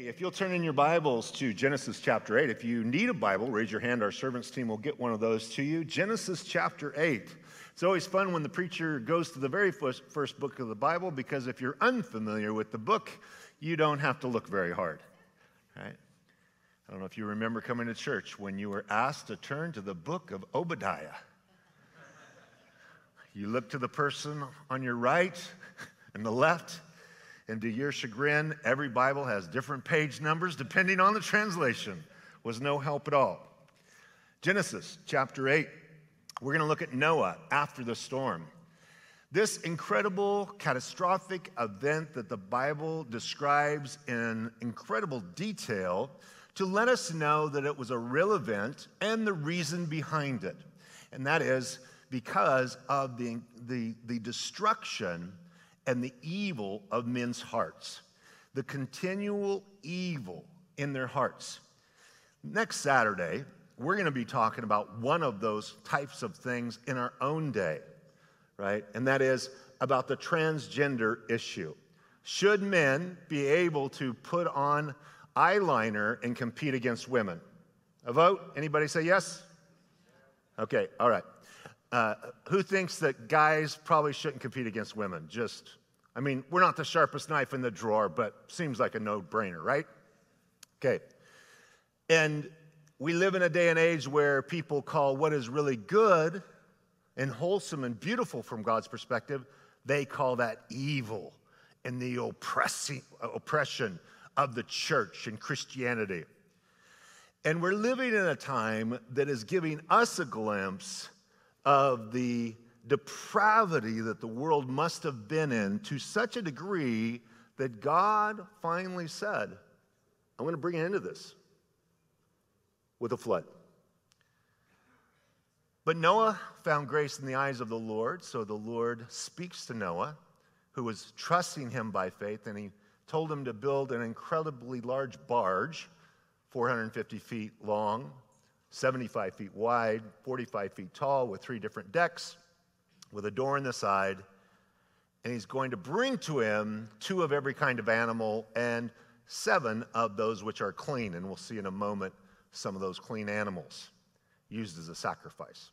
Hey, if you'll turn in your Bibles to Genesis chapter 8, if you need a Bible, raise your hand. Our servants team will get one of those to you. Genesis chapter 8. It's always fun when the preacher goes to the very first book of the Bible, because if you're unfamiliar with the book, you don't have to look very hard, right? I don't know if you remember coming to church when you were asked to turn to the book of Obadiah. You look to the person on your right and the left, and to your chagrin, every Bible has different page numbers depending on the translation. Was no help at all. Genesis chapter 8, we're going to look at Noah after the storm. This incredible, catastrophic event that the Bible describes in incredible detail to let us know that it was a real event and the reason behind it. And that is because of the destruction and the evil of men's hearts, the continual evil in their hearts. Next Saturday, we're going to be talking about one of those types of things in our own day, right? And that is about the transgender issue. Should men be able to put on eyeliner and compete against women? A vote? Anybody say yes? Okay, all right. Who thinks that guys probably shouldn't compete against women? We're not the sharpest knife in the drawer, but seems like a no-brainer, right? Okay. And we live in a day and age where people call what is really good and wholesome and beautiful from God's perspective, they call that evil and the oppression of the church and Christianity. And we're living in a time that is giving us a glimpse of the depravity that the world must have been in to such a degree that God finally said, I'm going to bring an end to this with a flood. But Noah found grace in the eyes of the Lord, so the Lord speaks to Noah, who was trusting him by faith, and he told him to build an incredibly large barge, 450 feet long, 75 feet wide, 45 feet tall, with 3 different decks, with a door in the side. And he's going to bring to him 2 of every kind of animal and 7 of those which are clean. And we'll see in a moment some of those clean animals used as a sacrifice.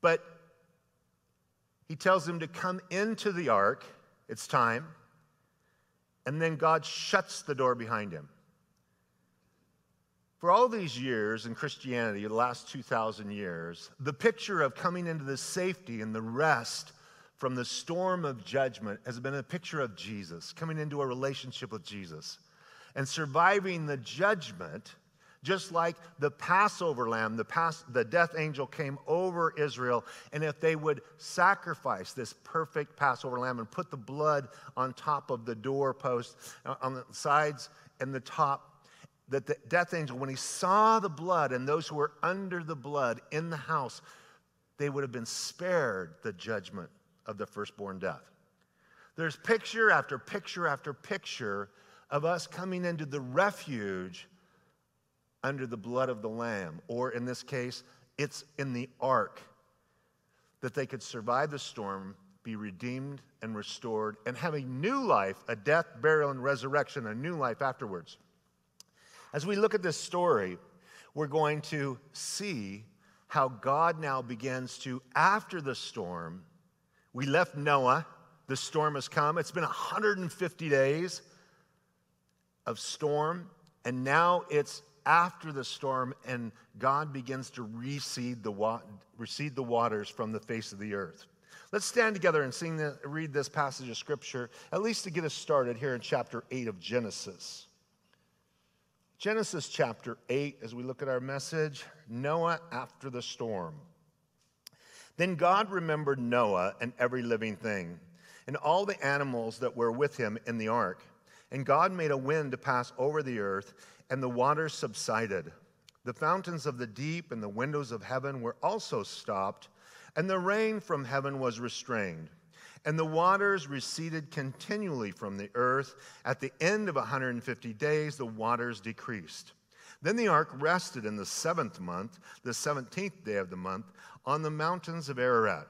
But he tells him to come into the ark. It's time. And then God shuts the door behind him. For all these years in Christianity, the last 2,000 years, the picture of coming into the safety and the rest from the storm of judgment has been a picture of Jesus, coming into a relationship with Jesus and surviving the judgment, just like the Passover lamb, the death angel came over Israel, and if they would sacrifice this perfect Passover lamb and put the blood on top of the doorpost, on the sides and the top, that the death angel, when he saw the blood and those who were under the blood in the house, they would have been spared the judgment of the firstborn death. There's picture after picture after picture of us coming into the refuge under the blood of the Lamb, or in this case, it's in the ark, that they could survive the storm, be redeemed and restored, and have a new life, a death, burial, and resurrection, a new life afterwards. As we look at this story, we're going to see how God now begins to, after the storm, we left Noah, the storm has come. It's been 150 days of storm, and now it's after the storm, and God begins to recede the waters from the face of the earth. Let's stand together and read this passage of Scripture, at least to get us started here in chapter 8 of Genesis. Genesis chapter 8, as we look at our message, Noah after the storm. Then God remembered Noah and every living thing, and all the animals that were with him in the ark. And God made a wind to pass over the earth, and the waters subsided. The fountains of the deep and the windows of heaven were also stopped, and the rain from heaven was restrained. And the waters receded continually from the earth. At the end of 150 days, the waters decreased. Then the ark rested in the 7th month, the 17th day of the month, on the mountains of Ararat.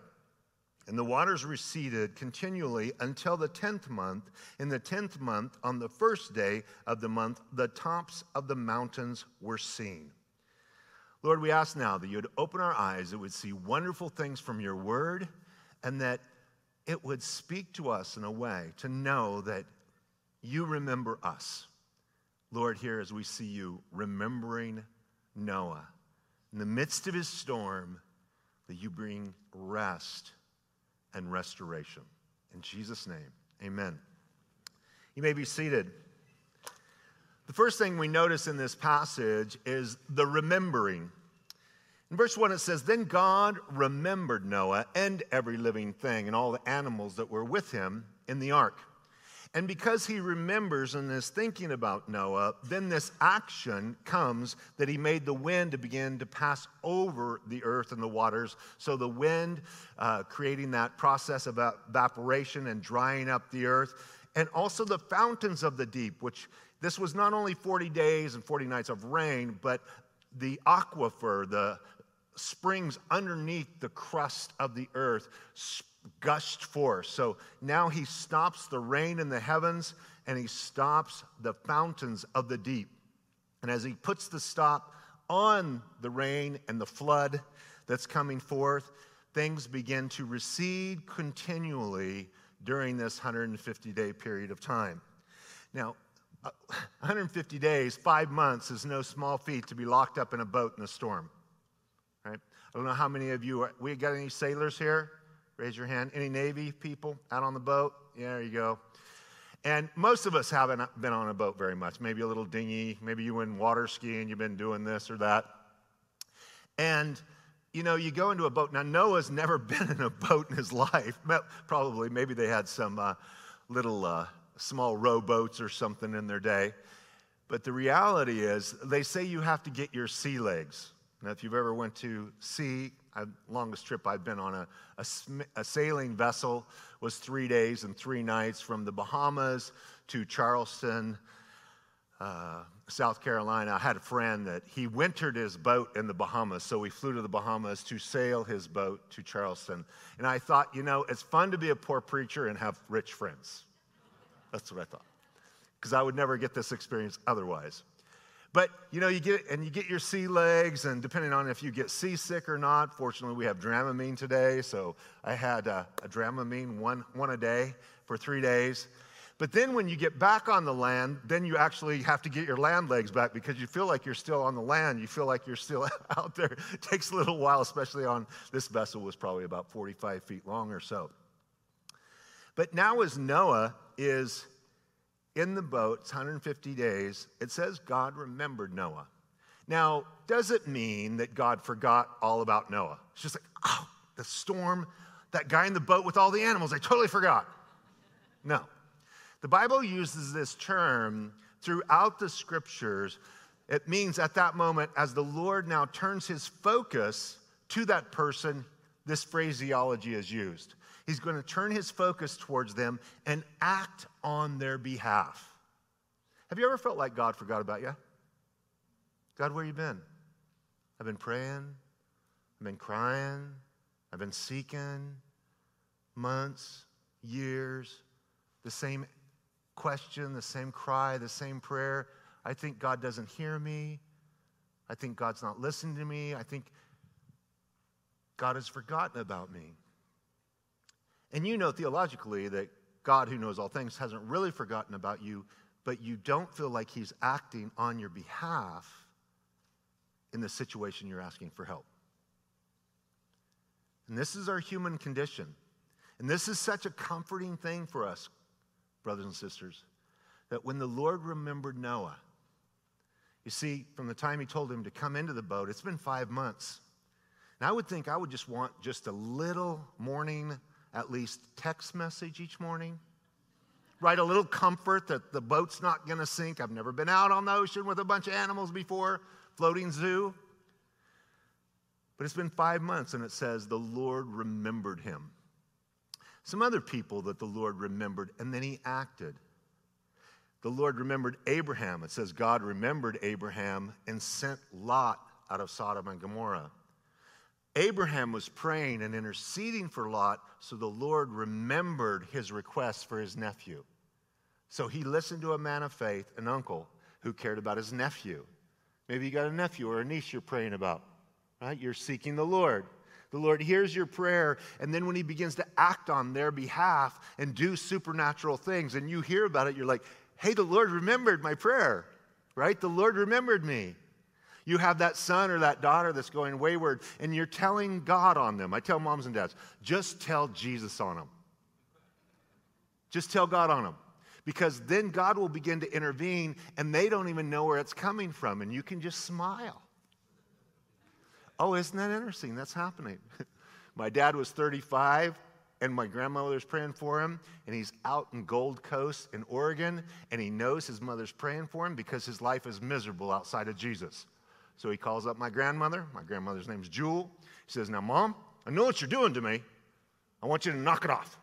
And the waters receded continually until the 10th month. In the 10th month, on the first day of the month, the tops of the mountains were seen. Lord, we ask now that you would open our eyes, that we'd see wonderful things from your word, and that it would speak to us in a way to know that you remember us. Lord, here as we see you remembering Noah, in the midst of his storm, that you bring rest and restoration. In Jesus' name, amen. You may be seated. The first thing we notice in this passage is the remembering. In verse 1 it says, "Then God remembered Noah and every living thing and all the animals that were with him in the ark." And because he remembers and is thinking about Noah, then this action comes that he made the wind to begin to pass over the earth and the waters. So the wind creating that process of evaporation and drying up the earth. And also the fountains of the deep, which this was not only 40 days and 40 nights of rain, but the aquifer, the springs underneath the crust of the earth, gushed forth. So now he stops the rain in the heavens and he stops the fountains of the deep. And as he puts the stop on the rain and the flood that's coming forth, things begin to recede continually during this 150-day period of time. Now, 150 days, 5 months is no small feat to be locked up in a boat in a storm. Right? I don't know how many of you are. We got any sailors here? Raise your hand. Any Navy people out on the boat? Yeah, there you go. And most of us haven't been on a boat very much. Maybe a little dinghy. Maybe you went water skiing. You've been doing this or that. And, you know, you go into a boat. Now, Noah's never been in a boat in his life. Probably. Maybe they had some small rowboats or something in their day. But the reality is they say you have to get your sea legs. Now, if you've ever went to sea, longest trip I've been on a sailing vessel was 3 days and 3 nights from the Bahamas to Charleston, South Carolina. I had a friend that he wintered his boat in the Bahamas, so we flew to the Bahamas to sail his boat to Charleston. And I thought, you know, it's fun to be a poor preacher and have rich friends. That's what I thought, because I would never get this experience otherwise. But, you know, you get your sea legs, and depending on if you get seasick or not, fortunately we have Dramamine today, so I had a Dramamine, one a day for 3 days. But then when you get back on the land, then you actually have to get your land legs back because you feel like you're still on the land. You feel like you're still out there. It takes a little while, especially on this vessel was probably about 45 feet long or so. But now as Noah is in the boat, it's 150 days, it says God remembered Noah. Now, does it mean that God forgot all about Noah? It's just like, oh, the storm, that guy in the boat with all the animals, I totally forgot. No. The Bible uses this term throughout the scriptures. It means at that moment, as the Lord now turns his focus to that person, this phraseology is used. He's going to turn his focus towards them and act on their behalf. Have you ever felt like God forgot about you? God, where you been? I've been praying. I've been crying. I've been seeking. Months, years, the same question, the same cry, the same prayer. I think God doesn't hear me. I think God's not listening to me. I think God has forgotten about me. And you know theologically that God, who knows all things, hasn't really forgotten about you, but you don't feel like he's acting on your behalf in the situation you're asking for help. And this is our human condition. And this is such a comforting thing for us, brothers and sisters, that when the Lord remembered Noah, you see, from the time he told him to come into the boat, it's been 5 months. And I would think I would just want just a little morning, at least text message each morning, right? A little comfort that the boat's not going to sink. I've never been out on the ocean with a bunch of animals before, floating zoo. But it's been 5 months, and it says the Lord remembered him. Some other people that the Lord remembered, and then he acted. The Lord remembered Abraham. It says God remembered Abraham and sent Lot out of Sodom and Gomorrah. Abraham was praying and interceding for Lot, so the Lord remembered his request for his nephew. So he listened to a man of faith, an uncle, who cared about his nephew. Maybe you got a nephew or a niece you're praying about, right? You're seeking the Lord. The Lord hears your prayer, and then when he begins to act on their behalf and do supernatural things, and you hear about it, you're like, hey, the Lord remembered my prayer, right? The Lord remembered me. You have that son or that daughter that's going wayward, and you're telling God on them. I tell moms and dads, just tell Jesus on them. Just tell God on them. Because then God will begin to intervene, and they don't even know where it's coming from, and you can just smile. Oh, isn't that interesting? That's happening. My dad was 35, and my grandmother's praying for him, and he's out in Gold Coast in Oregon, and he knows his mother's praying for him because his life is miserable outside of Jesus. So he calls up my grandmother. My grandmother's name's Jewel. He says, now, Mom, I know what you're doing to me. I want you to knock it off.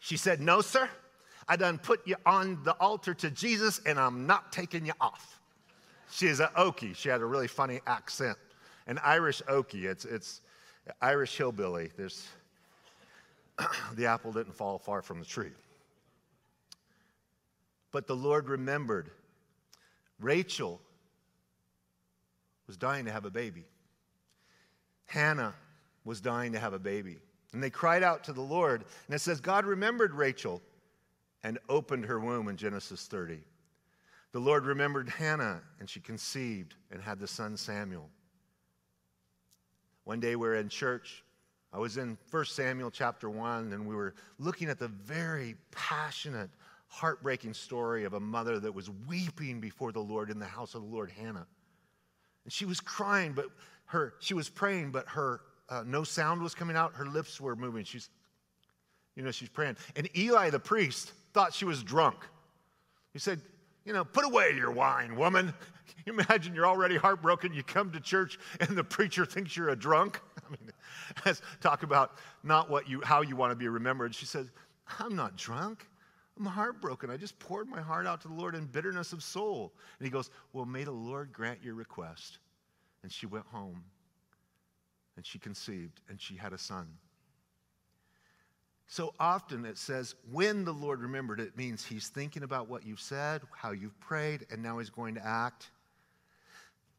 She said, no, sir. I done put you on the altar to Jesus, and I'm not taking you off. She is an Okie. She had a really funny accent, an Irish Okie. It's Irish hillbilly. The apple didn't fall far from the tree. But the Lord remembered. Rachel was dying to have a baby. Hannah was dying to have a baby. And they cried out to the Lord. And it says, God remembered Rachel and opened her womb in Genesis 30. The Lord remembered Hannah, and she conceived and had the son Samuel. One day we were in church. I was in 1 Samuel chapter 1, and we were looking at the very passionate, heartbreaking story of a mother that was weeping before the Lord in the house of the Lord, Hannah. And she was crying, but she was praying, but her no sound was coming out. Her lips were moving. She's praying. And Eli the priest thought she was drunk. He said, put away your wine, woman. Can you imagine you're already heartbroken? You come to church and the preacher thinks you're a drunk. I mean, let's talk about not how you want to be remembered. She says, I'm not drunk. I'm heartbroken. I just poured my heart out to the Lord in bitterness of soul. And he goes, well, may the Lord grant your request. And she went home. And she conceived, and she had a son. So often it says, when the Lord remembered, it means he's thinking about what you've said, how you've prayed, and now he's going to act.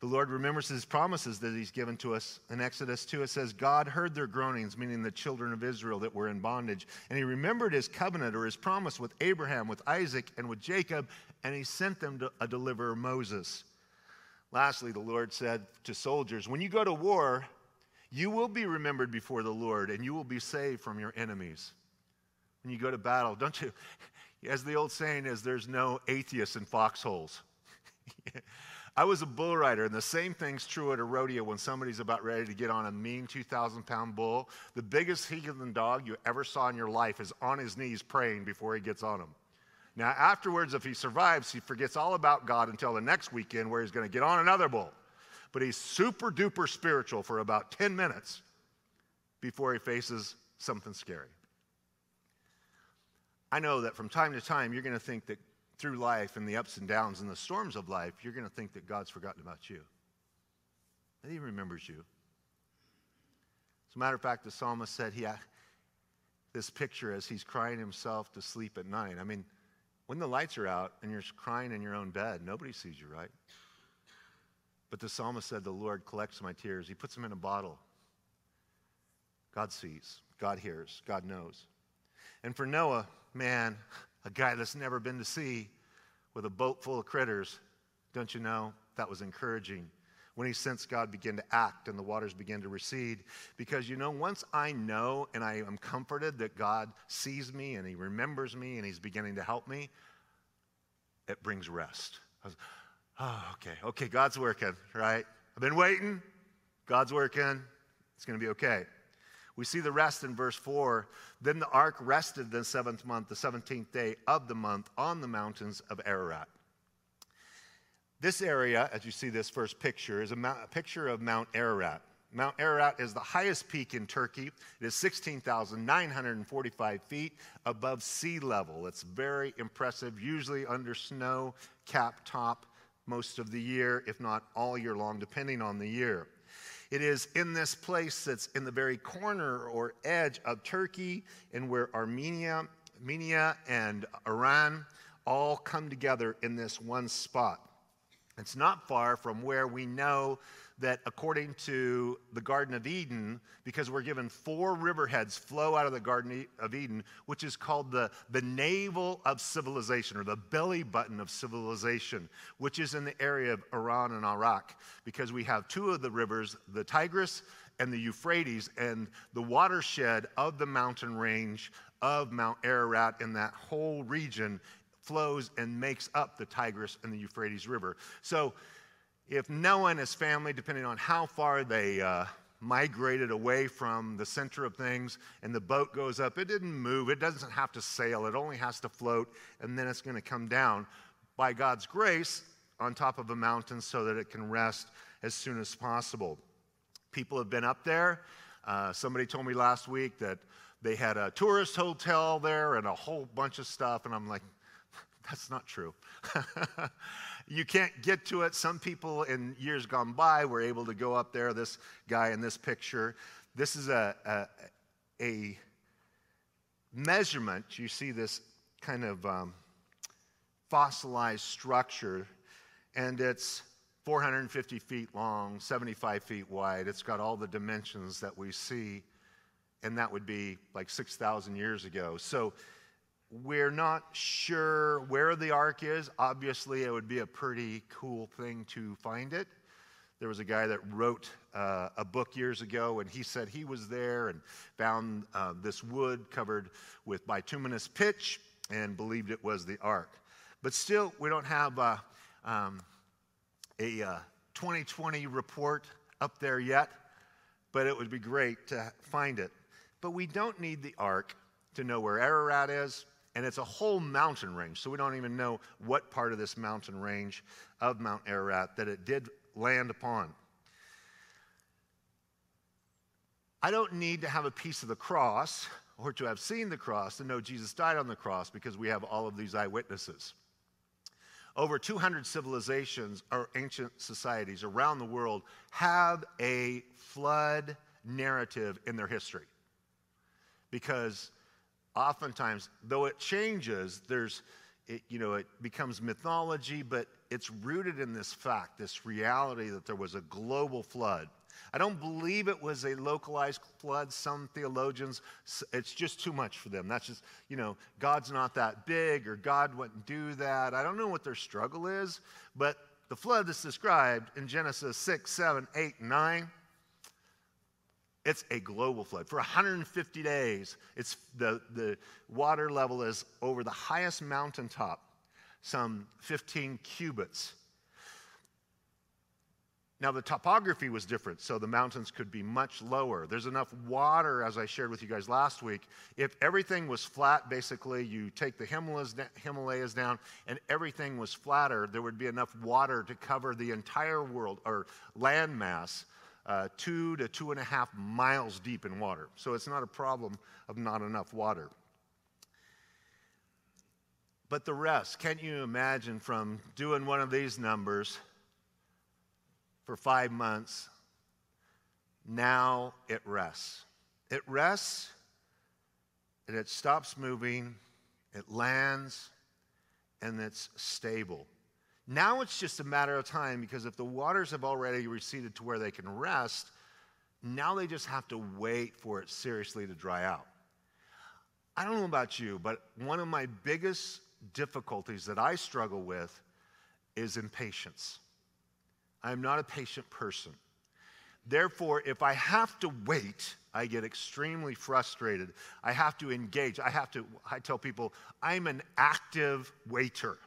The Lord remembers his promises that he's given to us. In Exodus 2, it says, God heard their groanings, meaning the children of Israel that were in bondage, and he remembered his covenant or his promise with Abraham, with Isaac, and with Jacob, and he sent them a deliverer, Moses. Lastly, the Lord said to soldiers, when you go to war, you will be remembered before the Lord, and you will be saved from your enemies. When you go to battle, don't you, as the old saying is, there's no atheists in foxholes. I was a bull rider, and the same thing's true at a rodeo when somebody's about ready to get on a mean 2,000-pound bull. The biggest heathen dog you ever saw in your life is on his knees praying before he gets on him. Now, afterwards, if he survives, he forgets all about God until the next weekend where he's going to get on another bull. But he's super duper spiritual for about 10 minutes before he faces something scary. I know that from time to time you're going to think that through life and the ups and downs and the storms of life, you're going to think that God's forgotten about you, that he remembers you. As a matter of fact, the psalmist said he had this picture as he's crying himself to sleep at night. I mean, when the lights are out and you're crying in your own bed, nobody sees you, right? But the psalmist said, the Lord collects my tears. He puts them in a bottle. God sees. God hears. God knows. And for Noah, man, a guy that's never been to sea with a boat full of critters, don't you know, that was encouraging. When he sensed God begin to act and the waters begin to recede. Because, once I know and I am comforted that God sees me and he remembers me and he's beginning to help me, it brings rest. Oh, okay, God's working, right? I've been waiting. God's working. It's going to be okay. We see the rest in verse 4. Then the ark rested the seventh month, the 17th day of the month, on the mountains of Ararat. This area, as you see this first picture, is a picture of Mount Ararat. Mount Ararat is the highest peak in Turkey. It is 16,945 feet above sea level. It's very impressive, usually under snow, cap top, most of the year, if not all year long, depending on the year. It is in this place that's in the very corner or edge of Turkey, and where Armenia and Iran all come together in this one spot. It's not far from where we know that, according to the Garden of Eden, because we're given four riverheads flow out of the Garden of Eden, which is called the navel of civilization, or the belly button of civilization, which is in the area of Iran and Iraq, because we have two of the rivers, the Tigris and the Euphrates, and the watershed of the mountain range of Mount Ararat in that whole region flows and makes up the Tigris and the Euphrates River. So if Noah and his family, depending on how far they migrated away from the center of things, and the boat goes up, it didn't move, it doesn't have to sail, it only has to float, and then it's going to come down by God's grace on top of a mountain so that it can rest as soon as possible. People have been up there. Somebody told me last week that they had a tourist hotel there and a whole bunch of stuff, and I'm like, that's not true. You can't get to it. Some people in years gone by were able to go up there. This guy in this picture, this is a measurement. You see this kind of fossilized structure, and it's 450 feet long, 75 feet wide. It's got all the dimensions that we see, and that would be like 6,000 years ago. So we're not sure where the ark is. Obviously, it would be a pretty cool thing to find it. There was a guy that wrote a book years ago, and he said he was there and found this wood covered with bituminous pitch and believed it was the ark. But still, we don't have a 2020 report up there yet, but it would be great to find it. But we don't need the ark to know where Ararat is. And it's a whole mountain range, so we don't even know what part of this mountain range of Mount Ararat that it did land upon. I don't need to have a piece of the cross or to have seen the cross to know Jesus died on the cross, because we have all of these eyewitnesses. Over 200 civilizations or ancient societies around the world have a flood narrative in their history, because oftentimes, though it changes, it becomes mythology, but it's rooted in this fact, this reality that there was a global flood. I don't believe it was a localized flood. Some theologians, it's just too much for them. That's just, God's not that big, or God wouldn't do that. I don't know what their struggle is, but the flood that's described in Genesis 6, 7, 8, 9, it's a global flood. For 150 days, it's the water level is over the highest mountaintop, some 15 cubits. Now, the topography was different, so the mountains could be much lower. There's enough water, as I shared with you guys last week. If everything was flat, basically, you take the Himalayas down, and everything was flatter, there would be enough water to cover the entire world, or landmass, 2 to 2.5 miles deep in water. So it's not a problem of not enough water. But the rest, can't you imagine from doing one of these numbers for 5 months, now it rests. It rests, and it stops moving, it lands, and it's stable. Now it's just a matter of time, because if the waters have already receded to where they can rest, now they just have to wait for it seriously to dry out. I don't know about you, but one of my biggest difficulties that I struggle with is impatience. I'm not a patient person. Therefore, if I have to wait, I get extremely frustrated. I have to engage. I tell people, I'm an active waiter.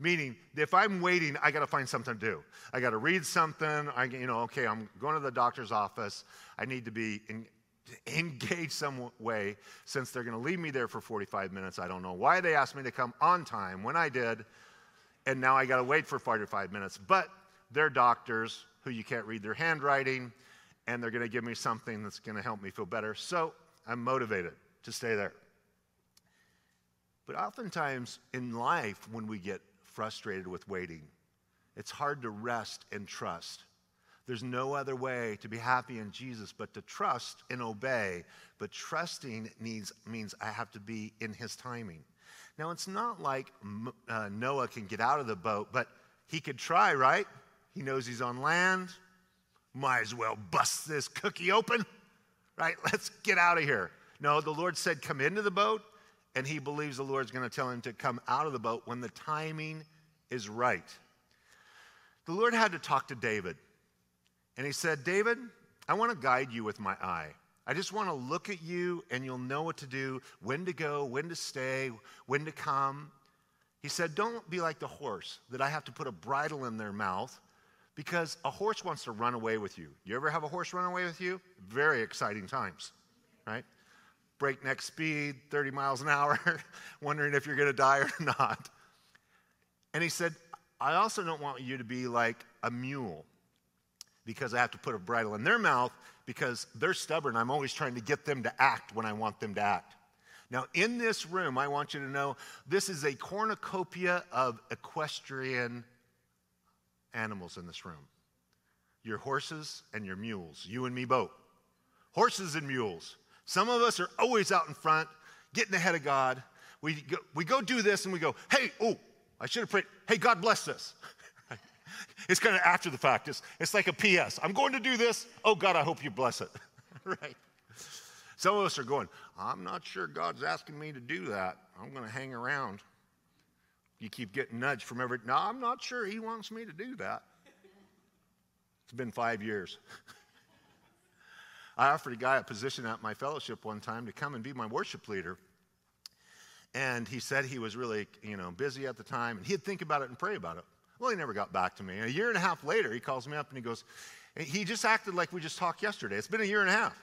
Meaning, if I'm waiting, I got to find something to do. I got to read something. I'm going to the doctor's office. I need to be engaged some way, since they're going to leave me there for 45 minutes. I don't know why they asked me to come on time when I did, and now I got to wait for 45 minutes. But they're doctors who you can't read their handwriting, and they're going to give me something that's going to help me feel better. So I'm motivated to stay there. But oftentimes in life, when we get frustrated with waiting, it's hard to rest and trust There's no other way to be happy in Jesus but to trust and obey. But trusting means I have to be in his timing. Now, it's not like Noah can get out of the boat, but he could try, right? He knows he's on land. Might as well bust this cookie open, right? Let's get out of here. No, the Lord said, come into the boat, and he believes the Lord's going to tell him to come out of the boat when the timing is right. The Lord had to talk to David, and he said, David, I want to guide you with my eye. I just want to look at you, and you'll know what to do, when to go, when to stay, when to come. He said, don't be like the horse that I have to put a bridle in their mouth, because a horse wants to run away with you. You ever have a horse run away with you? Very exciting times, right? Breakneck speed, 30 miles an hour, wondering if you're going to die or not. And he said, I also don't want you to be like a mule, because I have to put a bridle in their mouth because they're stubborn. I'm always trying to get them to act when I want them to act. Now, in this room, I want you to know this is a cornucopia of equestrian animals in this room. Your horses and your mules, you and me both. Horses and mules. Some of us are always out in front, getting ahead of God. We go do this and we go, hey, oh, I should have prayed. Hey, God bless this. It's kind of after the fact. It's like a P.S. I'm going to do this. Oh, God, I hope you bless it. Right? Some of us are going, I'm not sure God's asking me to do that. I'm going to hang around. You keep getting nudged from every, no, I'm not sure he wants me to do that. It's been 5 years. I offered a guy a position at my fellowship one time to come and be my worship leader. And he said he was really, busy at the time. And he'd think about it and pray about it. Well, he never got back to me. A year and a half later, he calls me up and he goes, he just acted like we just talked yesterday. It's been a year and a half.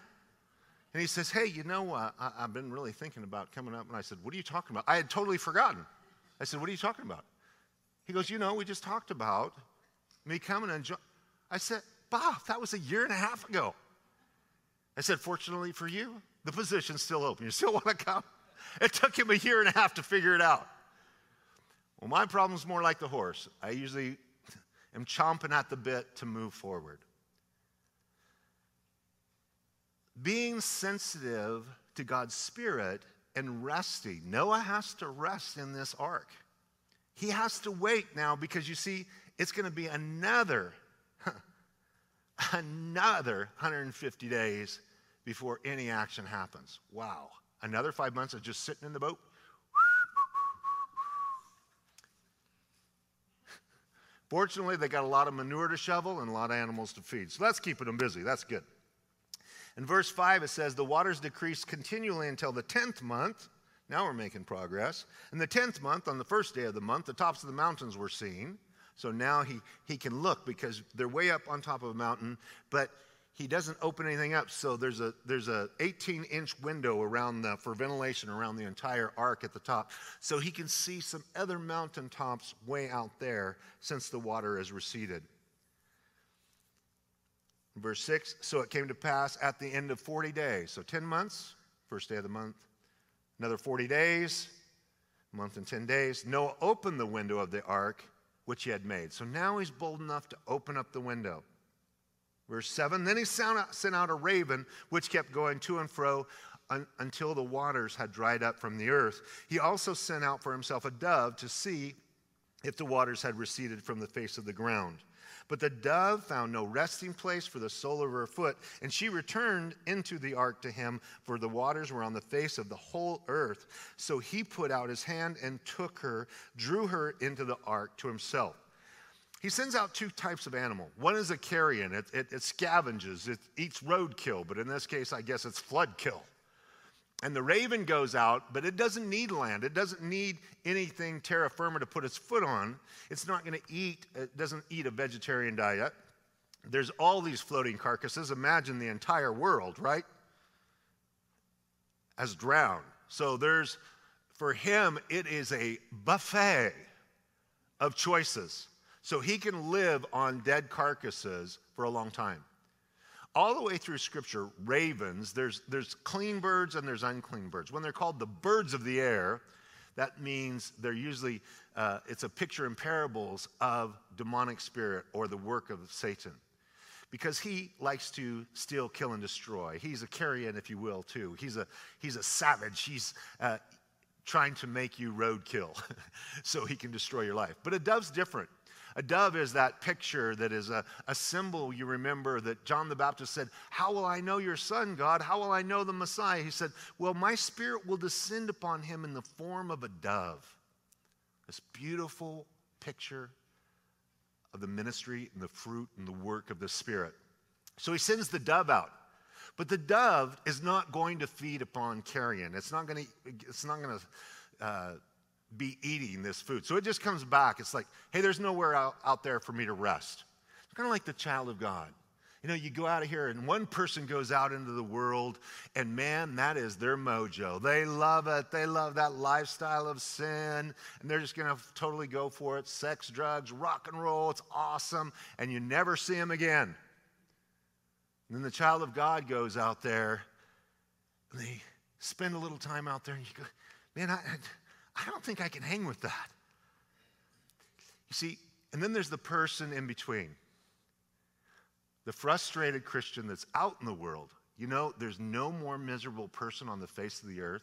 And he says, hey, I've been really thinking about coming up. And I said, what are you talking about? I had totally forgotten. I said, what are you talking about? He goes, we just talked about me coming and joining. I said, Bob, that was a year and a half ago. I said, fortunately for you, the position's still open. You still want to come? It took him a year and a half to figure it out. Well, my problem's more like the horse. I usually am chomping at the bit to move forward. Being sensitive to God's Spirit and resting. Noah has to rest in this ark. He has to wait now because, it's going to be another 150 days before any action happens. Wow. Another 5 months of just sitting in the boat. Fortunately, they got a lot of manure to shovel and a lot of animals to feed. So that's keeping them busy. That's good. In verse 5, it says, the waters decreased continually until the 10th month. Now we're making progress. In the 10th month, on the first day of the month, the tops of the mountains were seen. So now he can look because they're way up on top of a mountain, but he doesn't open anything up. So there's a 18-inch window for ventilation around the entire ark at the top. So he can see some other mountaintops way out there since the water has receded. Verse 6, so it came to pass at the end of 40 days. So 10 months, first day of the month, another 40 days, month and 10 days. Noah opened the window of the ark, which he had made. So now he's bold enough to open up the window. Verse 7, then he sent out a raven, which kept going to and fro until the waters had dried up from the earth. He also sent out for himself a dove to see if the waters had receded from the face of the ground. But the dove found no resting place for the sole of her foot, and she returned into the ark to him, for the waters were on the face of the whole earth. So he put out his hand and drew her into the ark to himself. He sends out two types of animal. One is a carrion. It scavenges. It eats roadkill, but in this case, I guess it's floodkill. And the raven goes out, but it doesn't need land. It doesn't need anything terra firma to put its foot on. It's not going to eat. It doesn't eat a vegetarian diet. There's all these floating carcasses. Imagine the entire world, right? As drowned. So for him, it is a buffet of choices. So he can live on dead carcasses for a long time. All the way through Scripture, ravens, there's clean birds and there's unclean birds. When they're called the birds of the air, that means they're usually, it's a picture in parables of demonic spirit or the work of Satan. because he likes to steal, kill, and destroy. He's a carrion, if you will, too. He's a savage. He's trying to make you roadkill so he can destroy your life. But a dove's different. A dove is that picture that is a symbol you remember that John the Baptist said, "How will I know your son, God? How will I know the Messiah?" He said, "Well, my spirit will descend upon him in the form of a dove." This beautiful picture of the ministry and the fruit and the work of the Spirit. So he sends the dove out. But the dove is not going to feed upon carrion. It's not going to be eating this food. So it just comes back. It's like, hey, there's nowhere out there for me to rest. It's kind of like the child of God. You know, you go out of here and one person goes out into the world and man, that is their mojo. They love it. They love that lifestyle of sin and they're just going to totally go for it. Sex, drugs, rock and roll. It's awesome. And you never see them again. And then the child of God goes out there and they spend a little time out there and you go, man, I don't think I can hang with that. You see, and then there's the person in between. The frustrated Christian that's out in the world. You know, there's no more miserable person on the face of the earth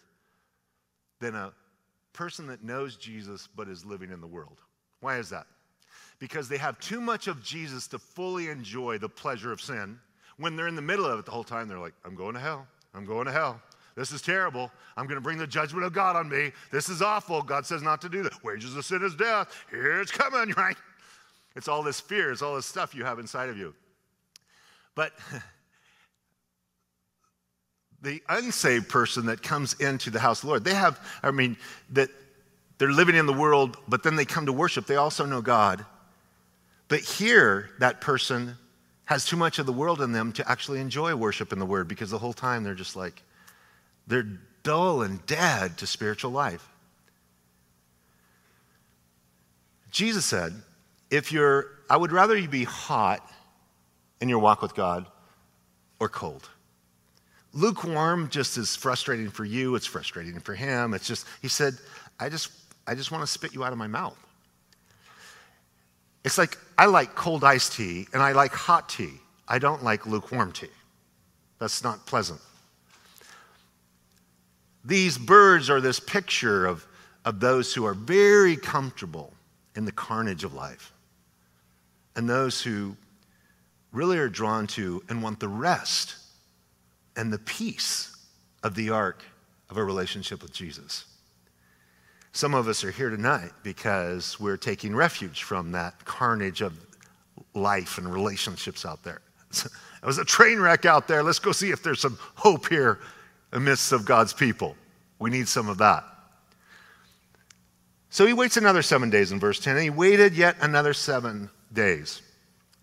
than a person that knows Jesus but is living in the world. Why is that? Because they have too much of Jesus to fully enjoy the pleasure of sin. When they're in the middle of it the whole time, they're like, I'm going to hell. I'm going to hell. This is terrible. I'm going to bring the judgment of God on me. This is awful. God says not to do that. Wages of sin is death. Here it's coming, right? It's all this fear. It's all this stuff you have inside of you. But the unsaved person that comes into the house of the Lord, they're living in the world, but then they come to worship. They also know God. But here, that person has too much of the world in them to actually enjoy worship in the Word because the whole time they're just like, they're dull and dead to spiritual life. Jesus said, I would rather you be hot in your walk with God, or cold. Lukewarm just is frustrating for you. It's frustrating for him. It's just, he said, I just want to spit you out of my mouth. It's like, I like cold iced tea and I like hot tea. I don't like lukewarm tea. That's not pleasant. These birds are this picture of those who are very comfortable in the carnage of life and those who really are drawn to and want the rest and the peace of the ark of a relationship with Jesus. Some of us are here tonight because we're taking refuge from that carnage of life and relationships out there. It was a train wreck out there. Let's go see if there's some hope here amidst of God's people. We need some of that. So he waits another 7 days in verse 10, and he waited yet another 7 days.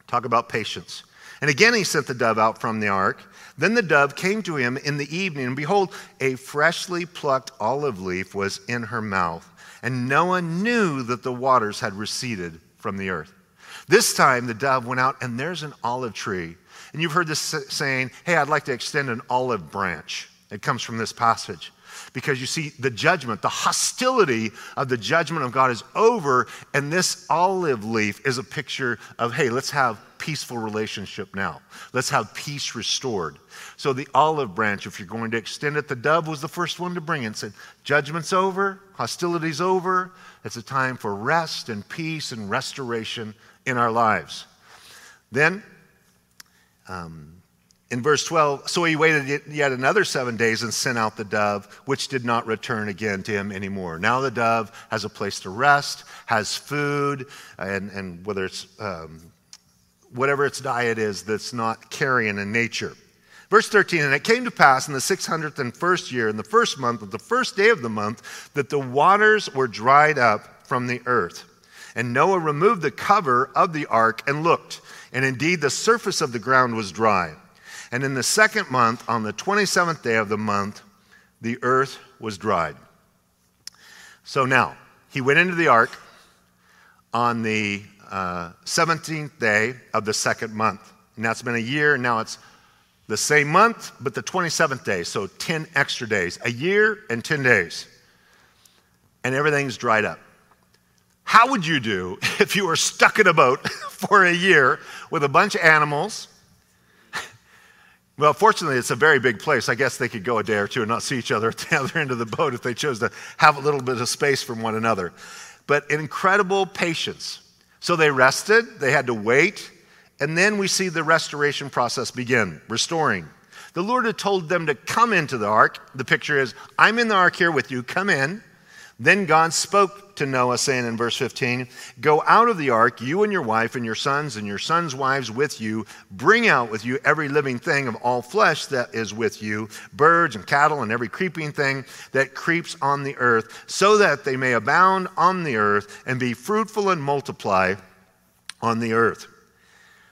Talk about patience. And again he sent the dove out from the ark. Then the dove came to him in the evening, and behold, a freshly plucked olive leaf was in her mouth, and no one knew that the waters had receded from the earth. This time the dove went out, and there's an olive tree. And you've heard this saying, hey, I'd like to extend an olive branch. It comes from this passage. Because you see, the judgment, the hostility of the judgment of God is over, and this olive leaf is a picture of, hey, let's have peaceful relationship now. Let's have peace restored. So the olive branch, if you're going to extend it, the dove was the first one to bring it and said, judgment's over, hostility's over. It's a time for rest and peace and restoration in our lives. Then, in verse 12, so he waited yet another 7 days and sent out the dove, which did not return again to him anymore. Now the dove has a place to rest, has food, and whether it's whatever its diet is that's not carrion in nature. Verse 13, and it came to pass in the 601st year, in the first month, of the first day of the month, that the waters were dried up from the earth. And Noah removed the cover of the ark and looked, and indeed the surface of the ground was dry. And in the second month, on the 27th day of the month, the earth was dried. So now, he went into the ark on the 17th day of the second month. And that's been a year, and now it's the same month, but the 27th day, so 10 extra days. A year and 10 days. And everything's dried up. How would you do if you were stuck in a boat for a year with a bunch of animals Well, fortunately, it's a very big place. I guess they could go a day or two and not see each other at the other end of the boat if they chose to have a little bit of space from one another. But incredible patience. So they rested, they had to wait, and then we see the restoration process begin, restoring. The Lord had told them to come into the ark. The picture is, I'm in the ark here with you, come in. Then God spoke to Noah, saying in verse 15, go out of the ark, you and your wife and your sons' wives with you. Bring out with you every living thing of all flesh that is with you, birds and cattle and every creeping thing that creeps on the earth, so that they may abound on the earth and be fruitful and multiply on the earth.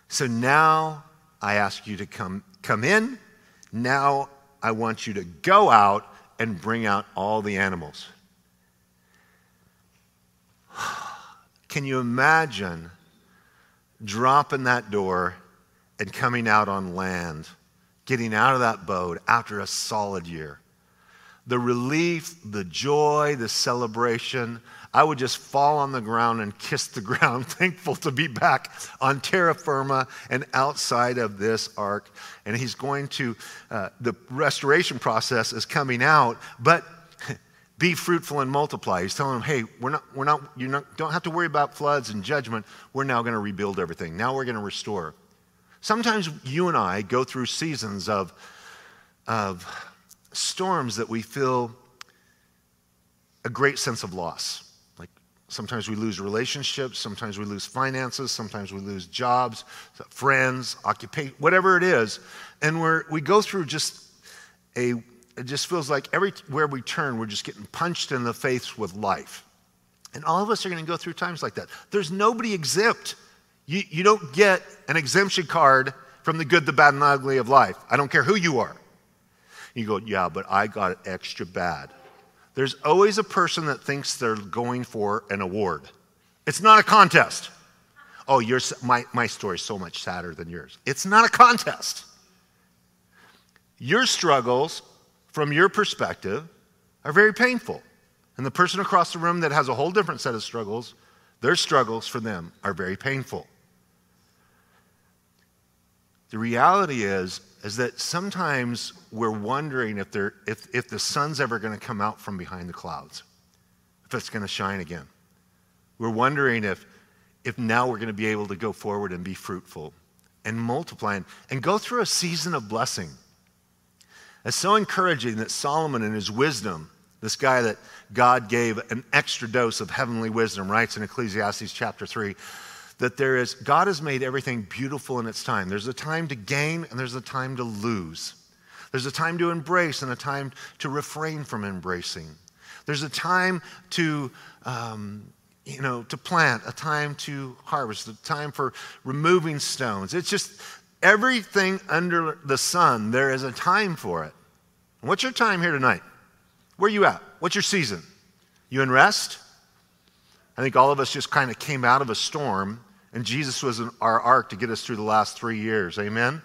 So now I ask you to come in. Now I want you to go out and bring out all the animals. Can you imagine dropping that door and coming out on land, getting out of that boat after a solid year? The relief, the joy, the celebration. I would just fall on the ground and kiss the ground, thankful to be back on terra firma and outside of this ark. And he's going to, the restoration process is coming out, but be fruitful and multiply. He's telling them, hey, don't have to worry about floods and judgment. We're now going to rebuild everything. Now we're going to restore. Sometimes you and I go through seasons of storms that we feel a great sense of loss. Like sometimes we lose relationships, sometimes we lose finances, sometimes we lose jobs, friends, occupation, whatever it is. And we go through it just feels like everywhere we turn, we're just getting punched in the face with life. And all of us are going to go through times like that. There's nobody exempt. You don't get an exemption card from the good, the bad, and the ugly of life. I don't care who you are. You go, yeah, but I got it extra bad. There's always a person that thinks they're going for an award. It's not a contest. Oh, my story's so much sadder than yours. It's not a contest. Your struggles from your perspective are very painful. And the person across the room that has a whole different set of struggles, their struggles for them are very painful. The reality is that sometimes we're wondering if the sun's ever gonna come out from behind the clouds, if it's gonna shine again. We're wondering if now we're gonna be able to go forward and be fruitful and multiply and go through a season of blessing. It's so encouraging that Solomon in his wisdom, this guy that God gave an extra dose of heavenly wisdom, writes in Ecclesiastes chapter 3, that God has made everything beautiful in its time. There's a time to gain and there's a time to lose. There's a time to embrace and a time to refrain from embracing. There's a time to, to plant, a time to harvest, a time for removing stones. It's just, everything under the sun, there is a time for it. What's your time here tonight? Where are you at? What's your season? You in rest? I think all of us just kind of came out of a storm, and Jesus was in our ark to get us through the last 3 years. Amen?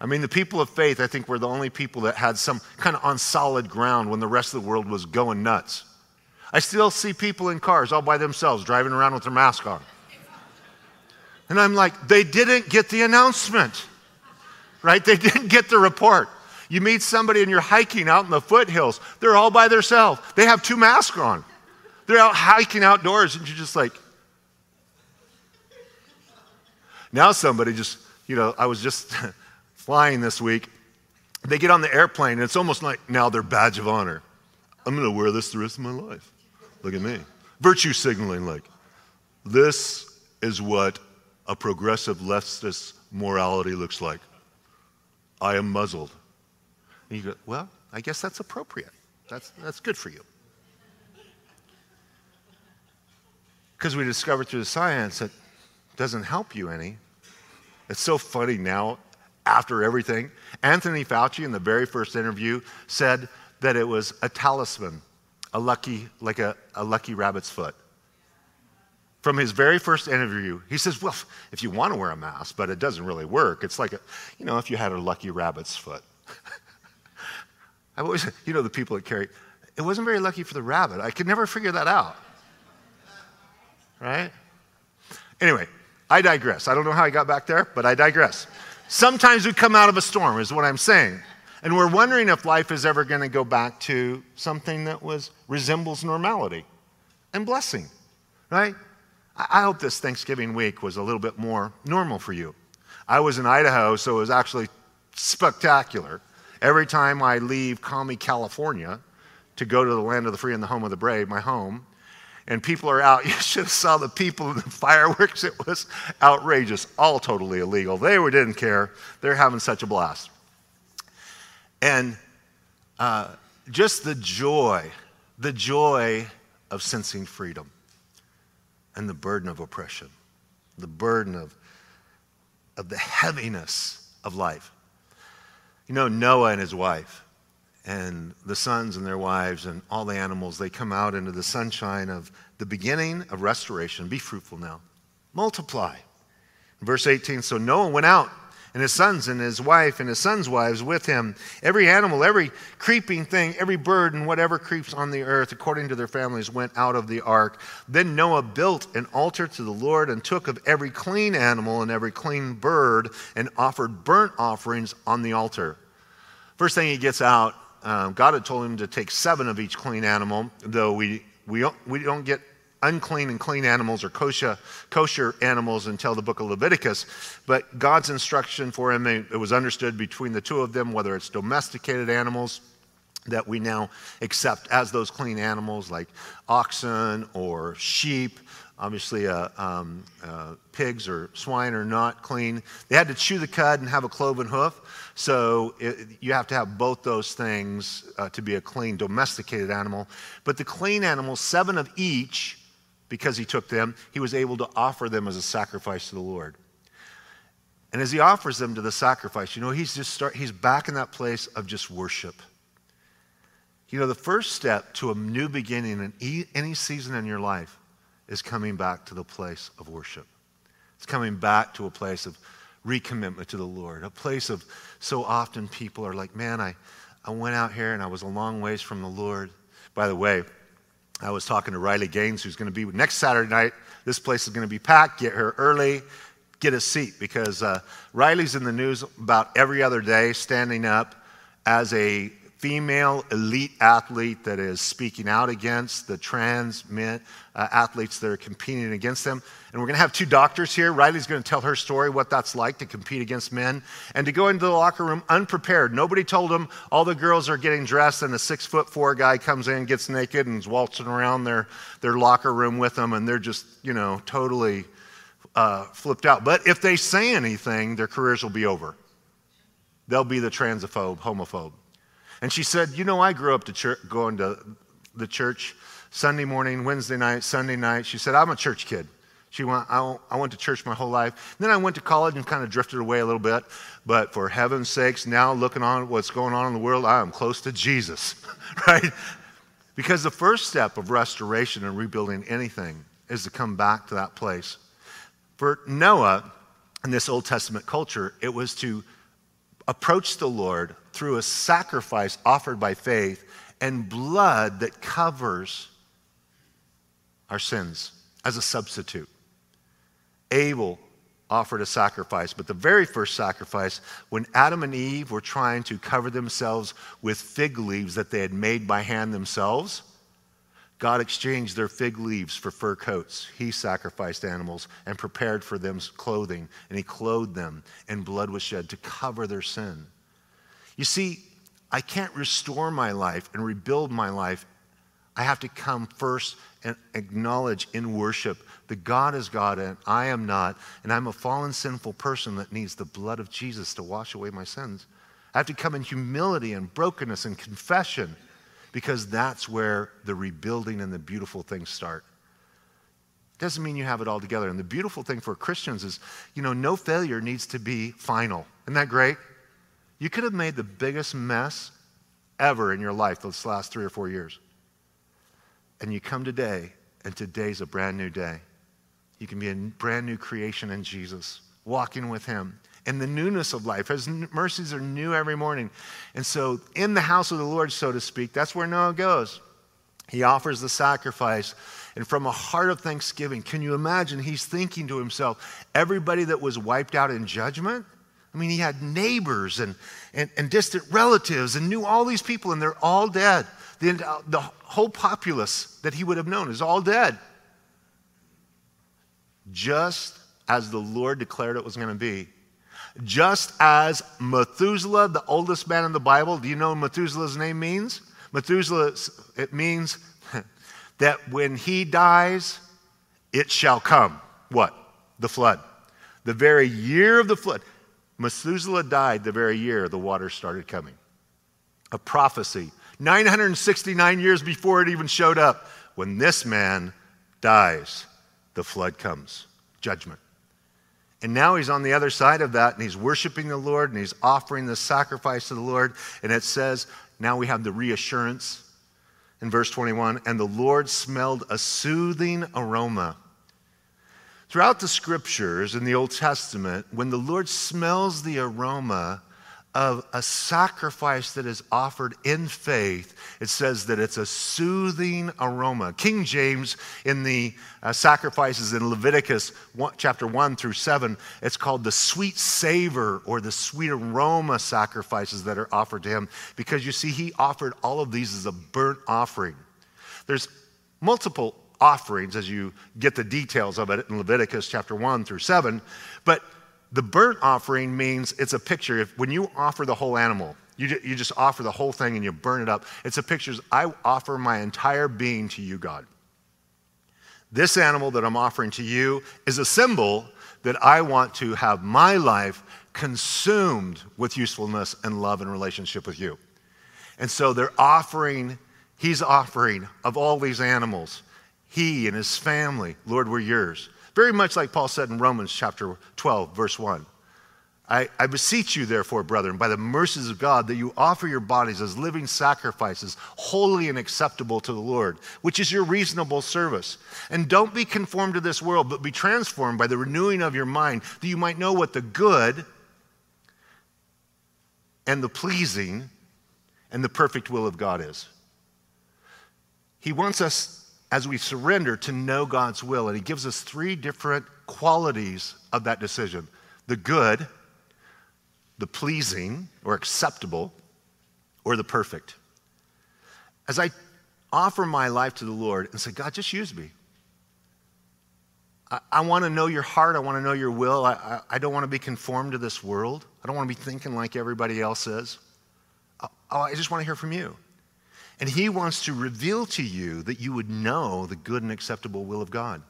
I mean, the people of faith, I think, were the only people that had some kind of on solid ground when the rest of the world was going nuts. I still see people in cars all by themselves driving around with their mask on. And I'm like, they didn't get the announcement, right? They didn't get the report. You meet somebody and you're hiking out in the foothills. They're all by themselves. They have two masks on. They're out hiking outdoors and you're just like. Now somebody just, I was just flying this week. They get on the airplane and it's almost like now their badge of honor. I'm going to wear this the rest of my life. Look at me. Virtue signaling like, this is what a progressive leftist morality looks like. I am muzzled. And you go, well, I guess that's appropriate. That's good for you. Because we discovered through the science that doesn't help you any. It's so funny now, after everything. Anthony Fauci, in the very first interview, said that it was a talisman, a lucky rabbit's foot. From his very first interview, he says, well, if you want to wear a mask, but it doesn't really work. It's like, if you had a lucky rabbit's foot. I've always, the people that carry, it wasn't very lucky for the rabbit. I could never figure that out, right? Anyway, I digress. I don't know how I got back there, but I digress. Sometimes we come out of a storm, is what I'm saying. And we're wondering if life is ever going to go back to something that resembles normality and blessing, right? I hope this Thanksgiving week was a little bit more normal for you. I was in Idaho, so it was actually spectacular. Every time I leave Kami, California, to go to the land of the free and the home of the brave, my home, and people are out. You should have saw the people and the fireworks. It was outrageous, all totally illegal. They didn't care. They're having such a blast. And just the joy of sensing freedom and the burden of oppression, the burden of the heaviness of life. You know, Noah and his wife and the sons and their wives and all the animals, they come out into the sunshine of the beginning of restoration. Be fruitful now. Multiply. Verse 18, so Noah went out and his sons and his wife and his sons' wives with him. Every animal, every creeping thing, every bird and whatever creeps on the earth according to their families went out of the ark. Then Noah built an altar to the Lord and took of every clean animal and every clean bird and offered burnt offerings on the altar. First thing he gets out, God had told him to take 7 of each clean animal, though we don't get unclean and clean animals or kosher animals until the book of Leviticus. But God's instruction for him, it was understood between the two of them, whether it's domesticated animals that we now accept as those clean animals like oxen or sheep. Obviously, pigs or swine are not clean. They had to chew the cud and have a cloven hoof. So you have to have both those things to be a clean domesticated animal. But the clean animals, 7 of each, because he took them, he was able to offer them as a sacrifice to the Lord. And as he offers them to the sacrifice, you know, he's back in that place of just worship. You know, the first step to a new beginning in any season in your life is coming back to the place of worship. It's coming back to a place of recommitment to the Lord, a place of so often people are like, man, I went out here and I was a long ways from the Lord. By the way, I was talking to Riley Gaines, who's going to be next Saturday night. This place is going to be packed. Get here early. Get a seat because Riley's in the news about every other day standing up as a female elite athlete that is speaking out against the trans men athletes that are competing against them. And we're going to have 2 doctors here. Riley's going to tell her story, what that's like to compete against men and to go into the locker room unprepared. Nobody told them. All the girls are getting dressed and a 6'4" guy comes in, gets naked and is waltzing around their locker room with them. And they're just, you know, totally flipped out. But if they say anything, their careers will be over. They'll be the transphobe, homophobe. And she said, you know, I grew up going to the church Sunday morning, Wednesday night, Sunday night. She said, I'm a church kid. I went to church my whole life. And then I went to college and kind of drifted away a little bit. But for heaven's sakes, now looking on at what's going on in the world, I am close to Jesus, right? Because the first step of restoration and rebuilding anything is to come back to that place. For Noah, in this Old Testament culture, it was to approach the Lord through a sacrifice offered by faith and blood that covers our sins as a substitute. Abel offered a sacrifice, but the very first sacrifice, when Adam and Eve were trying to cover themselves with fig leaves that they had made by hand themselves, God exchanged their fig leaves for fur coats. He sacrificed animals and prepared for them clothing, and he clothed them, and blood was shed to cover their sin. You see, I can't restore my life and rebuild my life. I have to come first and acknowledge in worship that God is God and I am not, and I'm a fallen, sinful person that needs the blood of Jesus to wash away my sins. I have to come in humility and brokenness and confession because that's where the rebuilding and the beautiful things start. Doesn't mean you have it all together. And the beautiful thing for Christians is, you know, no failure needs to be final. Isn't that great? You could have made the biggest mess ever in your life those last 3 or 4 years. And you come today, and today's a brand new day. You can be a brand new creation in Jesus, walking with him. And the newness of life, his mercies are new every morning. And so in the house of the Lord, so to speak, that's where Noah goes. He offers the sacrifice. And from a heart of thanksgiving, can you imagine he's thinking to himself, everybody that was wiped out in judgment, I mean, he had neighbors and distant relatives and knew all these people, and they're all dead. The whole populace that he would have known is all dead. Just as the Lord declared it was going to be. Just as Methuselah, the oldest man in the Bible, do you know what Methuselah's name means? Methuselah, it means that when he dies, it shall come. What? The flood. The very year of the flood. Methuselah died the very year the water started coming. A prophecy. 969 years before it even showed up. When this man dies, the flood comes. Judgment. And now he's on the other side of that, and he's worshiping the Lord, and he's offering the sacrifice to the Lord. And it says, now we have the reassurance in verse 21, and the Lord smelled a soothing aroma. Throughout the scriptures in the Old Testament, when the Lord smells the aroma of a sacrifice that is offered in faith, it says that it's a soothing aroma. King James, in the sacrifices in Leviticus chapter 1 through 7, it's called the sweet savor or the sweet aroma sacrifices that are offered to him, because you see, he offered all of these as a burnt offering. There's multiple offerings as you get the details of it in Leviticus chapter 1 through 7, but the burnt offering means it's a picture. If when you offer the whole animal, you just offer the whole thing and you burn it up. It's a picture. I offer my entire being to you, God. This animal that I'm offering to you is a symbol that I want to have my life consumed with usefulness and love and relationship with you. And so they're offering, he's offering of all these animals, he and his family, Lord, we're yours. Very much like Paul said in Romans chapter 12, verse 1. I beseech you, therefore, brethren, by the mercies of God, that you offer your bodies as living sacrifices, holy and acceptable to the Lord, which is your reasonable service. And don't be conformed to this world, but be transformed by the renewing of your mind, that you might know what the good and the pleasing and the perfect will of God is. He wants us, as we surrender, to know God's will. And he gives us three different qualities of that decision. The good, the pleasing or acceptable, or the perfect. As I offer my life to the Lord and say, God, just use me. I want to know your heart. I want to know your will. I don't want to be conformed to this world. I don't want to be thinking like everybody else is. I just want to hear from you. And he wants to reveal to you that you would know the good and acceptable will of God.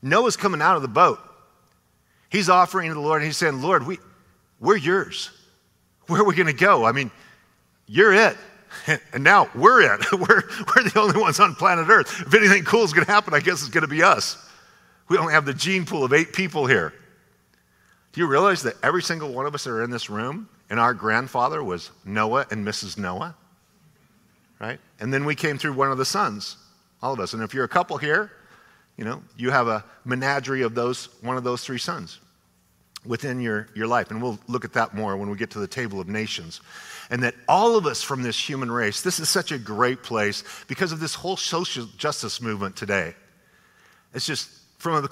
Noah's coming out of the boat. He's offering to the Lord, and he's saying, Lord, we're yours. Where are we going to go? I mean, you're it. And now we're it. We're the only ones on planet Earth. If anything cool is going to happen, I guess it's going to be us. We only have the gene pool of 8 people here. Do you realize that every single one of us that are in this room, and our grandfather was Noah and Mrs. Noah? Right? And then we came through one of the sons, all of us. And if you're a couple here, you know, you have a menagerie of one of those 3 sons within your life. And we'll look at that more when we get to the table of nations. And that all of us from this human race, this is such a great place because of this whole social justice movement today. It's just, from a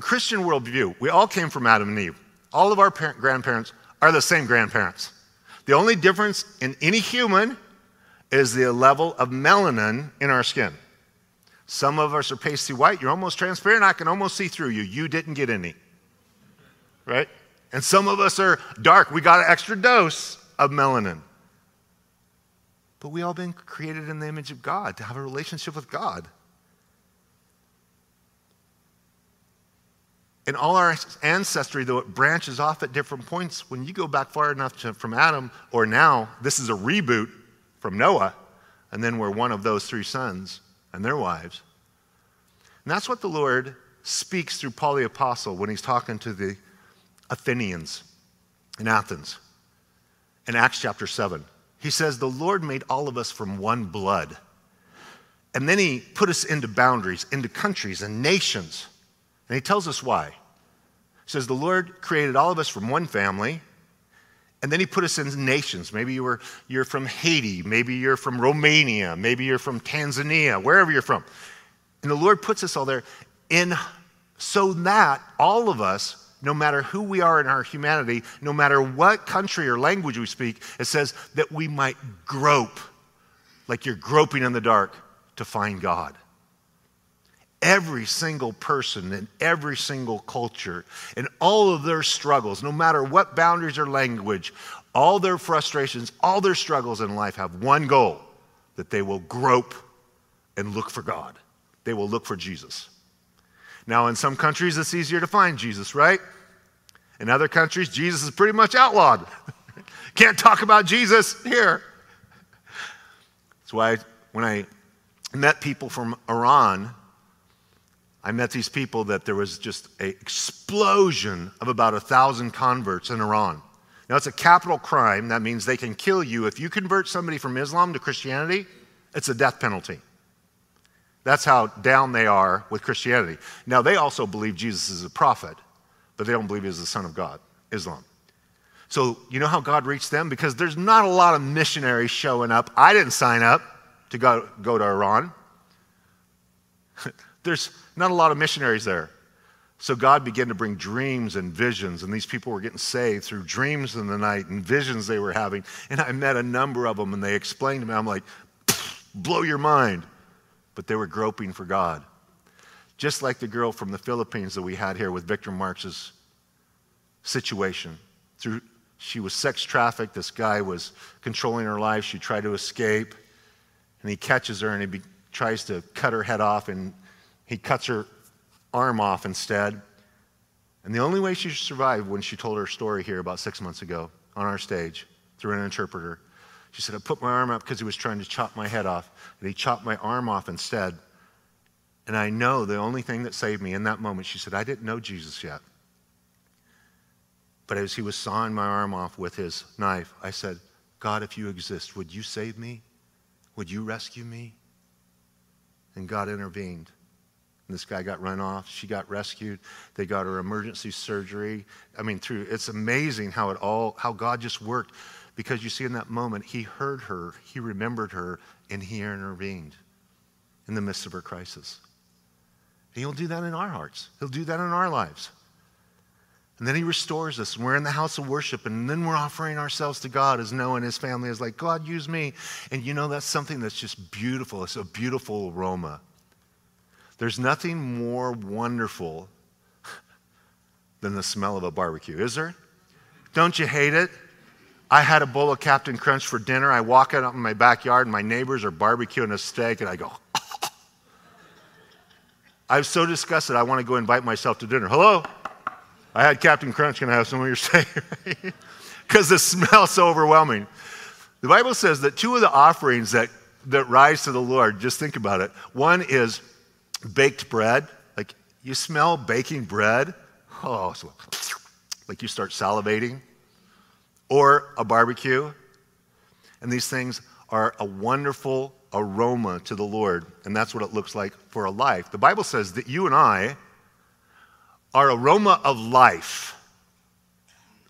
Christian worldview, we all came from Adam and Eve. All of our grandparents are the same grandparents. The only difference in any human is the level of melanin in our skin. Some of us are pasty white. You're almost transparent. I can almost see through you. You didn't get any, right? And some of us are dark. We got an extra dose of melanin. But we all been created in the image of God to have a relationship with God. And all our ancestry, though it branches off at different points, when you go back far enough from Adam, or now, this is a reboot from Noah, and then we're one of those 3 sons and their wives. And that's what the Lord speaks through Paul the Apostle when he's talking to the Athenians in Athens in Acts chapter 7. He says, the Lord made all of us from one blood. And then he put us into boundaries, into countries and nations. And he tells us why. He says, the Lord created all of us from one family. And then he put us in nations. Maybe you're from Haiti. Maybe you're from Romania. Maybe you're from Tanzania, wherever you're from. And the Lord puts us all there so that all of us no matter who we are in our humanity, no matter what country or language we speak, it says that we might grope, like you're groping in the dark, to find God. Every single person in every single culture and all of their struggles, no matter what boundaries or language, all their frustrations, all their struggles in life have one goal, that they will grope and look for God. They will look for Jesus. Now, in some countries, it's easier to find Jesus, right? In other countries, Jesus is pretty much outlawed. Can't talk about Jesus here. That's why when I met people from Iran, I met these people that there was just an explosion of about 1,000 converts in Iran. Now, it's a capital crime. That means they can kill you. If you convert somebody from Islam to Christianity, it's a death penalty. That's how down they are with Christianity. Now, they also believe Jesus is a prophet, but they don't believe he's the Son of God, Islam. So you know how God reached them? Because there's not a lot of missionaries showing up. I didn't sign up to go to Iran. There's not a lot of missionaries there. So God began to bring dreams and visions, and these people were getting saved through dreams in the night and visions they were having. And I met a number of them, and they explained to me. I'm like, blow your mind. But they were groping for God. Just like the girl from the Philippines that we had here with Victor Marx's situation. She was sex trafficked. This guy was controlling her life. She tried to escape. And he catches her and he tries to cut her head off. And he cuts her arm off instead. And the only way she survived when she told her story here about 6 months ago on our stage through an interpreter. She said, I put my arm up because he was trying to chop my head off, and he chopped my arm off instead. And I know the only thing that saved me in that moment, she said, I didn't know Jesus yet. But as he was sawing my arm off with his knife, I said, God, if you exist, would you save me? Would you rescue me? And God intervened. And this guy got run off. She got rescued. They got her emergency surgery. I mean, it's amazing how God just worked. Because you see, in that moment, he heard her, he remembered her, and he intervened in the midst of her crisis. And he'll do that in our hearts. He'll do that in our lives. And then he restores us, and we're in the house of worship, and then we're offering ourselves to God as Noah and his family is like, God, use me. And you know, that's something that's just beautiful. It's a beautiful aroma. There's nothing more wonderful than the smell of a barbecue, is there? Don't you hate it? I had a bowl of Captain Crunch for dinner. I walk out in my backyard, and my neighbors are barbecuing a steak, and I go, I'm so disgusted, I want to go invite myself to dinner. Hello? I had Captain Crunch. Can I have some of your steak? Because the smell's so overwhelming. The Bible says that two of the offerings that rise to the Lord, just think about it. One is baked bread. Like, you smell baking bread. Oh, so like you start salivating. Or a barbecue. And these things are a wonderful aroma to the Lord. And that's what it looks like for a life. The Bible says that you and I are aroma of life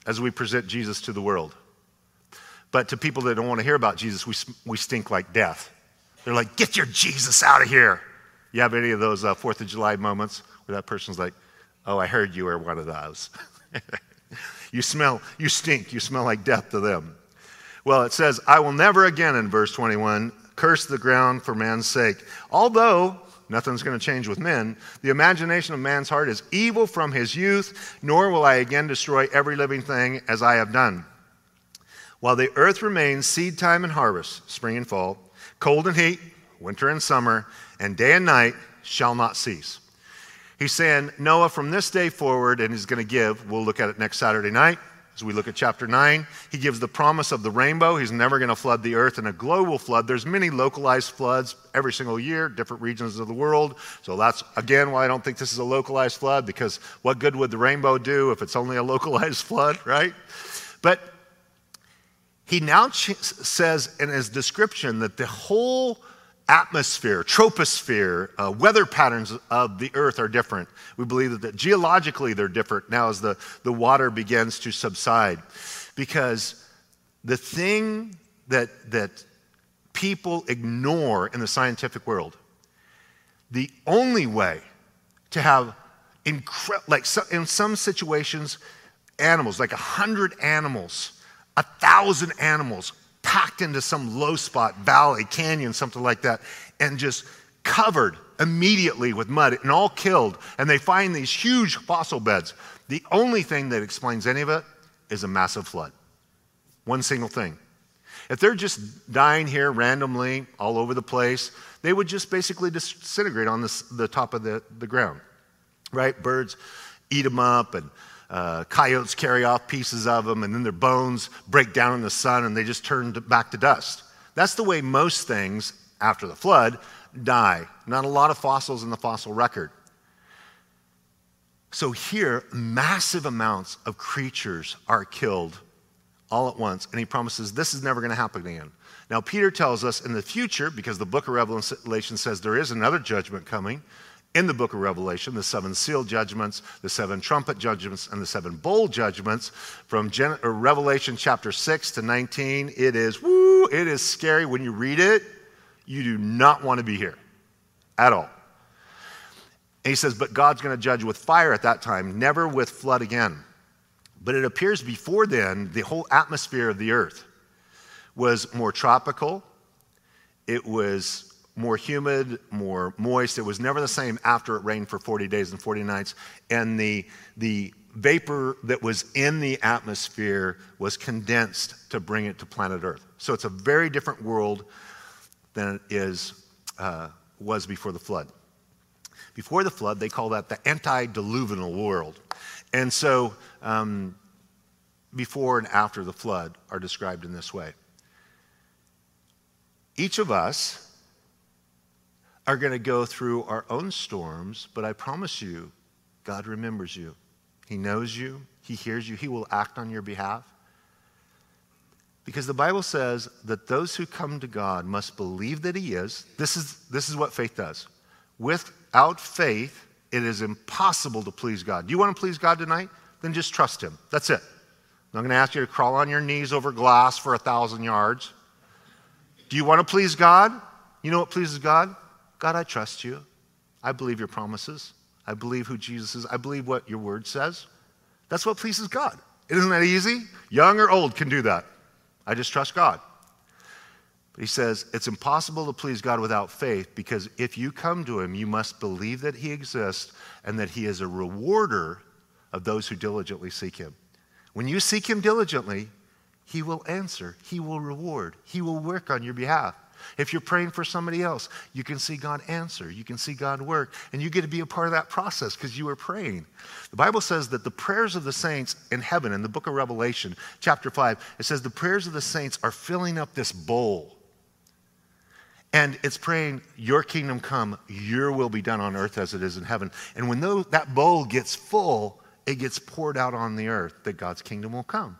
as we present Jesus to the world. But to people that don't want to hear about Jesus, we stink like death. They're like, get your Jesus out of here. You have any of those 4th of July moments where that person's like, oh, I heard you were one of those. You smell, you stink, you smell like death to them. Well, it says, I will never again, in verse 21, curse the ground for man's sake. Although, nothing's going to change with men, the imagination of man's heart is evil from his youth, nor will I again destroy every living thing as I have done. While the earth remains, seed time and harvest, spring and fall, cold and heat, winter and summer, and day and night shall not cease. He's saying, Noah, from this day forward, and he's going to give, we'll look at it next Saturday night as we look at chapter 9. He gives the promise of the rainbow. He's never going to flood the earth in a global flood. There's many localized floods every single year, different regions of the world. So that's, again, why I don't think this is a localized flood, because what good would the rainbow do if it's only a localized flood, right? But he now says in his description that the whole atmosphere, troposphere, weather patterns of the earth are different. We believe that geologically they're different now as the water begins to subside. Because the thing that people ignore in the scientific world, the only way to have in some situations, animals, like 100 animals, 1,000 animals packed into some low spot, valley, canyon, something like that, and just covered immediately with mud and all killed. And they find these huge fossil beds. The only thing that explains any of it is a massive flood. One single thing. If they're just dying here randomly all over the place, they would just basically disintegrate on the top of the ground, right? Birds eat them up, and coyotes carry off pieces of them, and then their bones break down in the sun and they just turn back to dust. That's the way most things after the flood die. Not a lot of fossils in the fossil record. So here, massive amounts of creatures are killed all at once, and he promises this is never going to happen again. Now, Peter tells us in the future, because the book of Revelation says there is another judgment coming in the book of Revelation, the 7 seal judgments, the 7 trumpet judgments, and the 7 bowl judgments from Revelation chapter 6 to 19. It is scary when you read it. You do not want to be here at all. And he says, but God's going to judge with fire at that time, never with flood again. But it appears before then, the whole atmosphere of the earth was more tropical. It was more humid, more moist. It was never the same after it rained for 40 days and 40 nights. And the vapor that was in the atmosphere was condensed to bring it to planet Earth. So it's a very different world than it was before the flood. Before the flood, they call that the antediluvial world. And so before and after the flood are described in this way. Each of us are going to go through our own storms, but I promise you, God remembers you. He knows you. He hears you. He will act on your behalf. Because the Bible says that those who come to God must believe that he is. This is what faith does. Without faith, it is impossible to please God. Do you want to please God tonight? Then just trust him. That's it. I'm not going to ask you to crawl on your knees over glass for 1,000 yards. Do you want to please God? You know what pleases God? God, I trust you. I believe your promises. I believe who Jesus is. I believe what your word says. That's what pleases God. Isn't that easy? Young or old can do that. I just trust God. But he says it's impossible to please God without faith, because if you come to him, you must believe that he exists and that he is a rewarder of those who diligently seek him. When you seek him diligently, he will answer, he will reward, he will work on your behalf. If you're praying for somebody else, you can see God answer, you can see God work, and you get to be a part of that process because you were praying. The Bible says that the prayers of the saints in heaven, in the book of Revelation, chapter 5, it says the prayers of the saints are filling up this bowl. And it's praying, your kingdom come, your will be done on earth as it is in heaven. And when that bowl gets full, it gets poured out on the earth that God's kingdom will come.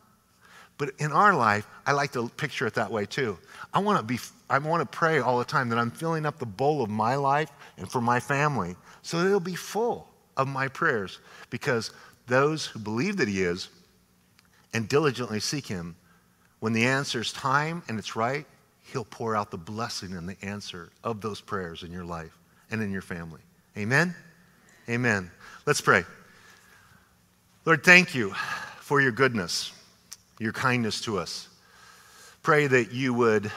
But in our life, I like to picture it that way too. I want to pray all the time that I'm filling up the bowl of my life and for my family so that it'll be full of my prayers, because those who believe that he is and diligently seek him, when the answer's time and it's right, he'll pour out the blessing and the answer of those prayers in your life and in your family. Amen? Amen. Let's pray. Lord, thank you for your goodness, your kindness to us. Pray that you would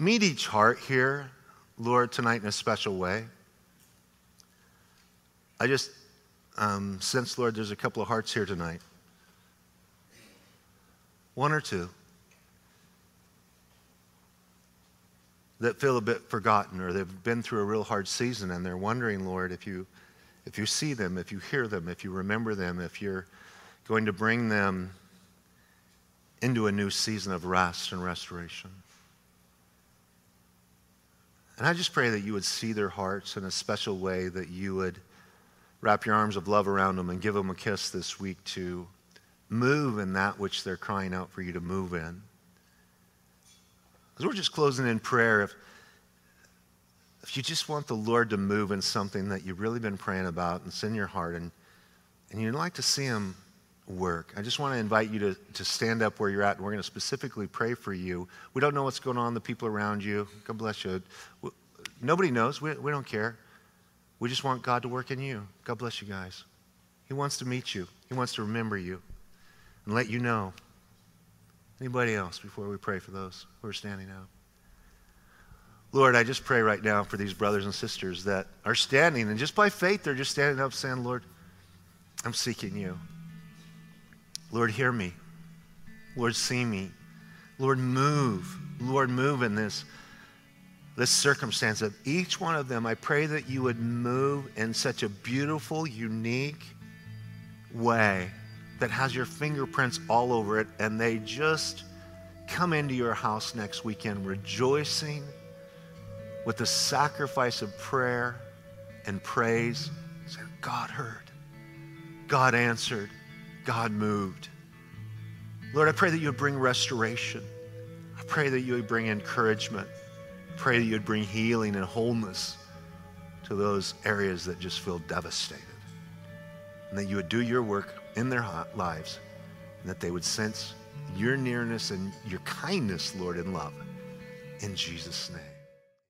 meet each heart here, Lord, tonight in a special way. I just sense, Lord, there's a couple of hearts here tonight. One or two that feel a bit forgotten, or they've been through a real hard season, and they're wondering, Lord, if you see them, if you hear them, if you remember them, if you're going to bring them into a new season of rest and restoration. And I just pray that you would see their hearts in a special way, that you would wrap your arms of love around them and give them a kiss this week to move in that which they're crying out for you to move in. As we're just closing in prayer, if you just want the Lord to move in something that you've really been praying about and it's in your heart, and you'd like to see him work, I just want to invite you to stand up where you're at, and we're going to specifically pray for you. We don't know what's going on, the people around you. God bless you. Nobody knows. We don't care. We just want God to work in you. God bless you guys. He wants to meet you. He wants to remember you and let you know. Anybody else before we pray for those who are standing up? Lord, I just pray right now for these brothers and sisters that are standing, and just by faith they're just standing up saying, Lord, I'm seeking you. Lord, hear me. Lord, see me. Lord, move. Lord, move in this circumstance of each one of them. I pray that you would move in such a beautiful, unique way that has your fingerprints all over it, and they just come into your house next weekend rejoicing with the sacrifice of prayer and praise. So God heard, God answered, God moved. Lord, I pray that you would bring restoration. I pray that you would bring encouragement. I pray that you would bring healing and wholeness to those areas that just feel devastated. And that you would do your work in their lives, and that they would sense your nearness and your kindness, Lord, in love. In Jesus' name.